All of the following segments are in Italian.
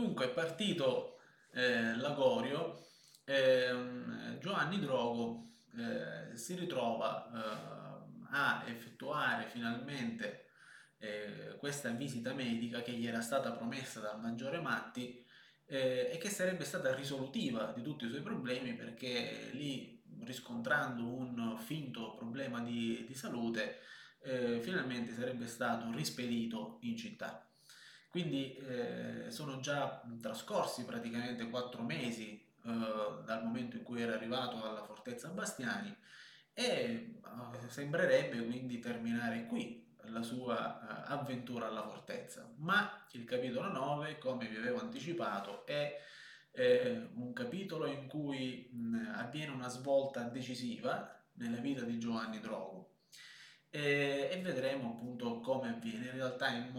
Dunque è partito l'avorio, Giovanni Drogo si ritrova a effettuare finalmente questa visita medica che gli era stata promessa dal Maggiore Matti e che sarebbe stata risolutiva di tutti i suoi problemi, perché lì, riscontrando un finto problema di salute, finalmente sarebbe stato rispedito in città. Quindi sono già trascorsi praticamente 4 mesi dal momento in cui era arrivato alla Fortezza Bastiani e sembrerebbe quindi terminare qui la sua avventura alla fortezza. Ma il capitolo 9, come vi avevo anticipato, è un capitolo in cui avviene una svolta decisiva nella vita di Giovanni Drogo e vedremo appunto come avviene, in realtà in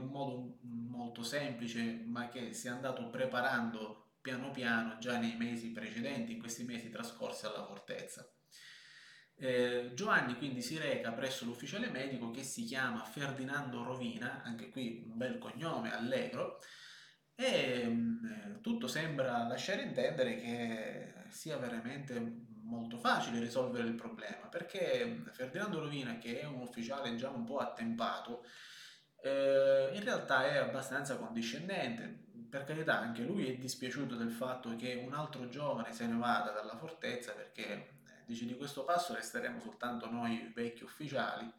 un modo molto semplice, ma che si è andato preparando piano piano già nei mesi precedenti, in questi mesi trascorsi alla fortezza. Giovanni quindi si reca presso l'ufficiale medico, che si chiama Ferdinando Rovina, anche qui un bel cognome allegro, e tutto sembra lasciare intendere che sia veramente molto facile risolvere il problema, perché Ferdinando Rovina, che è un ufficiale già un po' attempato, in realtà è abbastanza condiscendente. Per carità, anche lui è dispiaciuto del fatto che un altro giovane se ne vada dalla fortezza, perché dice: di questo passo resteremo soltanto noi vecchi ufficiali,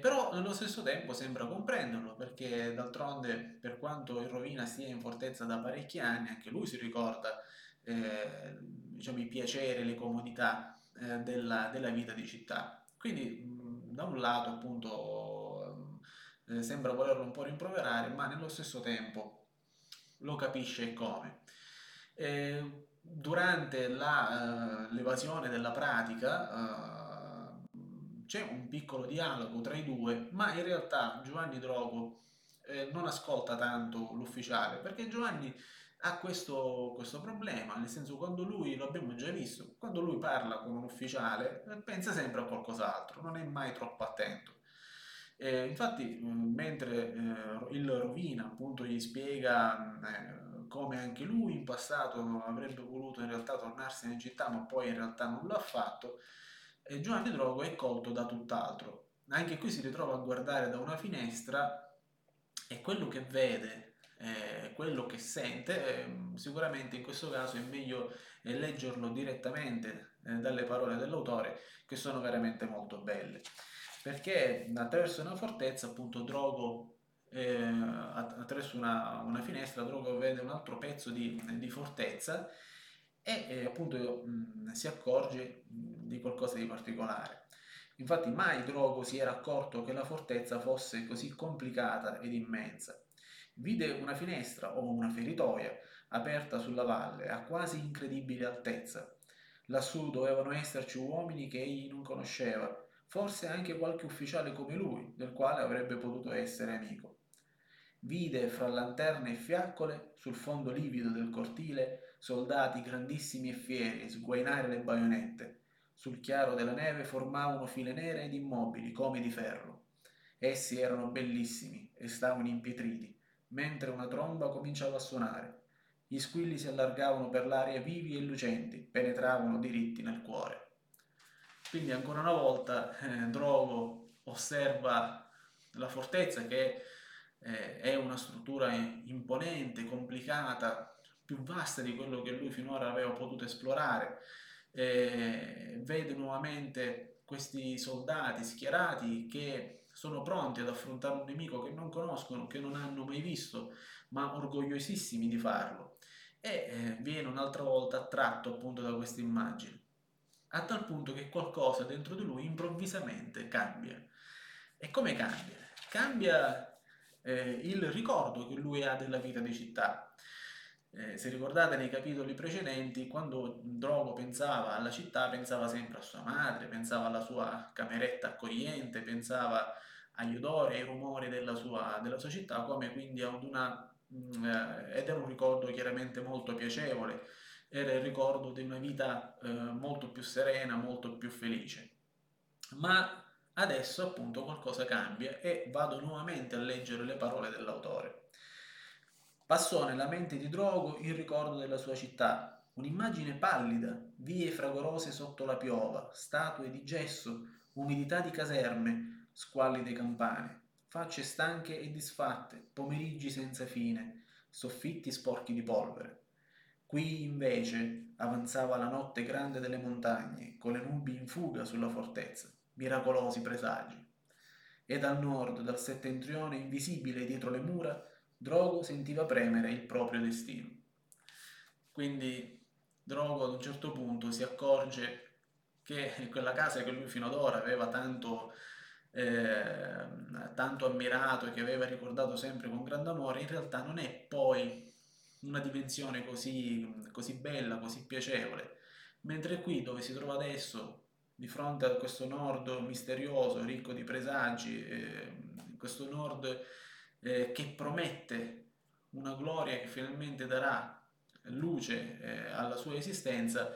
però nello stesso tempo sembra comprenderlo, perché d'altronde, per quanto il Rovina sia in fortezza da parecchi anni, anche lui si ricorda diciamo, i piaceri e le comodità della vita di città. Quindi da un lato appunto sembra volerlo un po' rimproverare, ma nello stesso tempo lo capisce come. Durante l'evasione della pratica c'è un piccolo dialogo tra i due, ma in realtà Giovanni Drogo non ascolta tanto l'ufficiale, perché Giovanni ha questo problema, nel senso, quando lui, lo abbiamo già visto, quando lui parla con un ufficiale pensa sempre a qualcos'altro, non è mai troppo attento. Infatti mentre il Rovina appunto gli spiega come anche lui in passato avrebbe voluto in realtà tornarsene in città, ma poi in realtà non l'ha fatto, Giovanni Drogo è colto da tutt'altro. Anche qui si ritrova a guardare da una finestra e quello che vede, quello che sente, sicuramente in questo caso è meglio leggerlo direttamente dalle parole dell'autore, che sono veramente molto belle, perché attraverso una fortezza appunto Drogo attraverso una finestra Drogo vede un altro pezzo di fortezza e appunto si accorge di qualcosa di particolare. Infatti mai Drogo si era accorto che la fortezza fosse così complicata ed immensa. Vide una finestra o una feritoia aperta sulla valle a quasi incredibile altezza. Lassù dovevano esserci uomini che egli non conosceva, forse anche qualche ufficiale come lui, del quale avrebbe potuto essere amico. Vide fra lanterne e fiaccole, sul fondo livido del cortile, soldati grandissimi e fieri sguainare le baionette. Sul chiaro della neve formavano file nere ed immobili come di ferro. Essi erano bellissimi e stavano impietriti, mentre una tromba cominciava a suonare. Gli squilli si allargavano per l'aria vivi e lucenti, penetravano diritti nel cuore. Quindi ancora una volta Drogo osserva la fortezza, che è una struttura imponente, complicata, più vasta di quello che lui finora aveva potuto esplorare. Vede nuovamente questi soldati schierati che sono pronti ad affrontare un nemico che non conoscono, che non hanno mai visto, ma orgogliosissimi di farlo, e viene un'altra volta attratto appunto da queste immagini, a tal punto che qualcosa dentro di lui improvvisamente cambia. E come cambia? Cambia il ricordo che lui ha della vita di città. Se ricordate nei capitoli precedenti, quando Drogo pensava alla città, pensava sempre a sua madre, pensava alla sua cameretta accogliente, pensava agli odori, ai rumori della sua città, come quindi ad ed era un ricordo chiaramente molto piacevole, era il ricordo di una vita molto più serena, molto più felice. Ma adesso appunto qualcosa cambia e vado nuovamente a leggere le parole dell'autore. Passò nella mente di Drogo il ricordo della sua città, un'immagine pallida, vie fragorose sotto la piova, statue di gesso, umidità di caserme, squallide campane, facce stanche e disfatte, pomeriggi senza fine, soffitti sporchi di polvere. Qui invece avanzava la notte grande delle montagne, con le nubi in fuga sulla fortezza, miracolosi presagi. E dal nord, dal settentrione invisibile dietro le mura, Drogo sentiva premere il proprio destino. Quindi Drogo ad un certo punto si accorge che quella casa che lui fino ad ora aveva tanto ammirato e che aveva ricordato sempre con grande amore, in realtà non è poi una dimensione così bella, così piacevole, mentre qui dove si trova adesso, di fronte a questo nord misterioso, ricco di presagi, questo nord che promette una gloria che finalmente darà luce alla sua esistenza,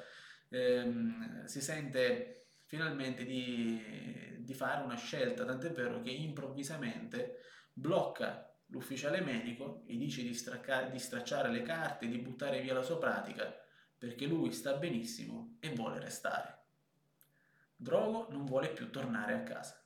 si sente finalmente di fare una scelta, tant'è vero che improvvisamente blocca l'ufficiale medico e dice di stracciare le carte, di buttare via la sua pratica, perché lui sta benissimo e vuole restare. Drogo non vuole più tornare a casa.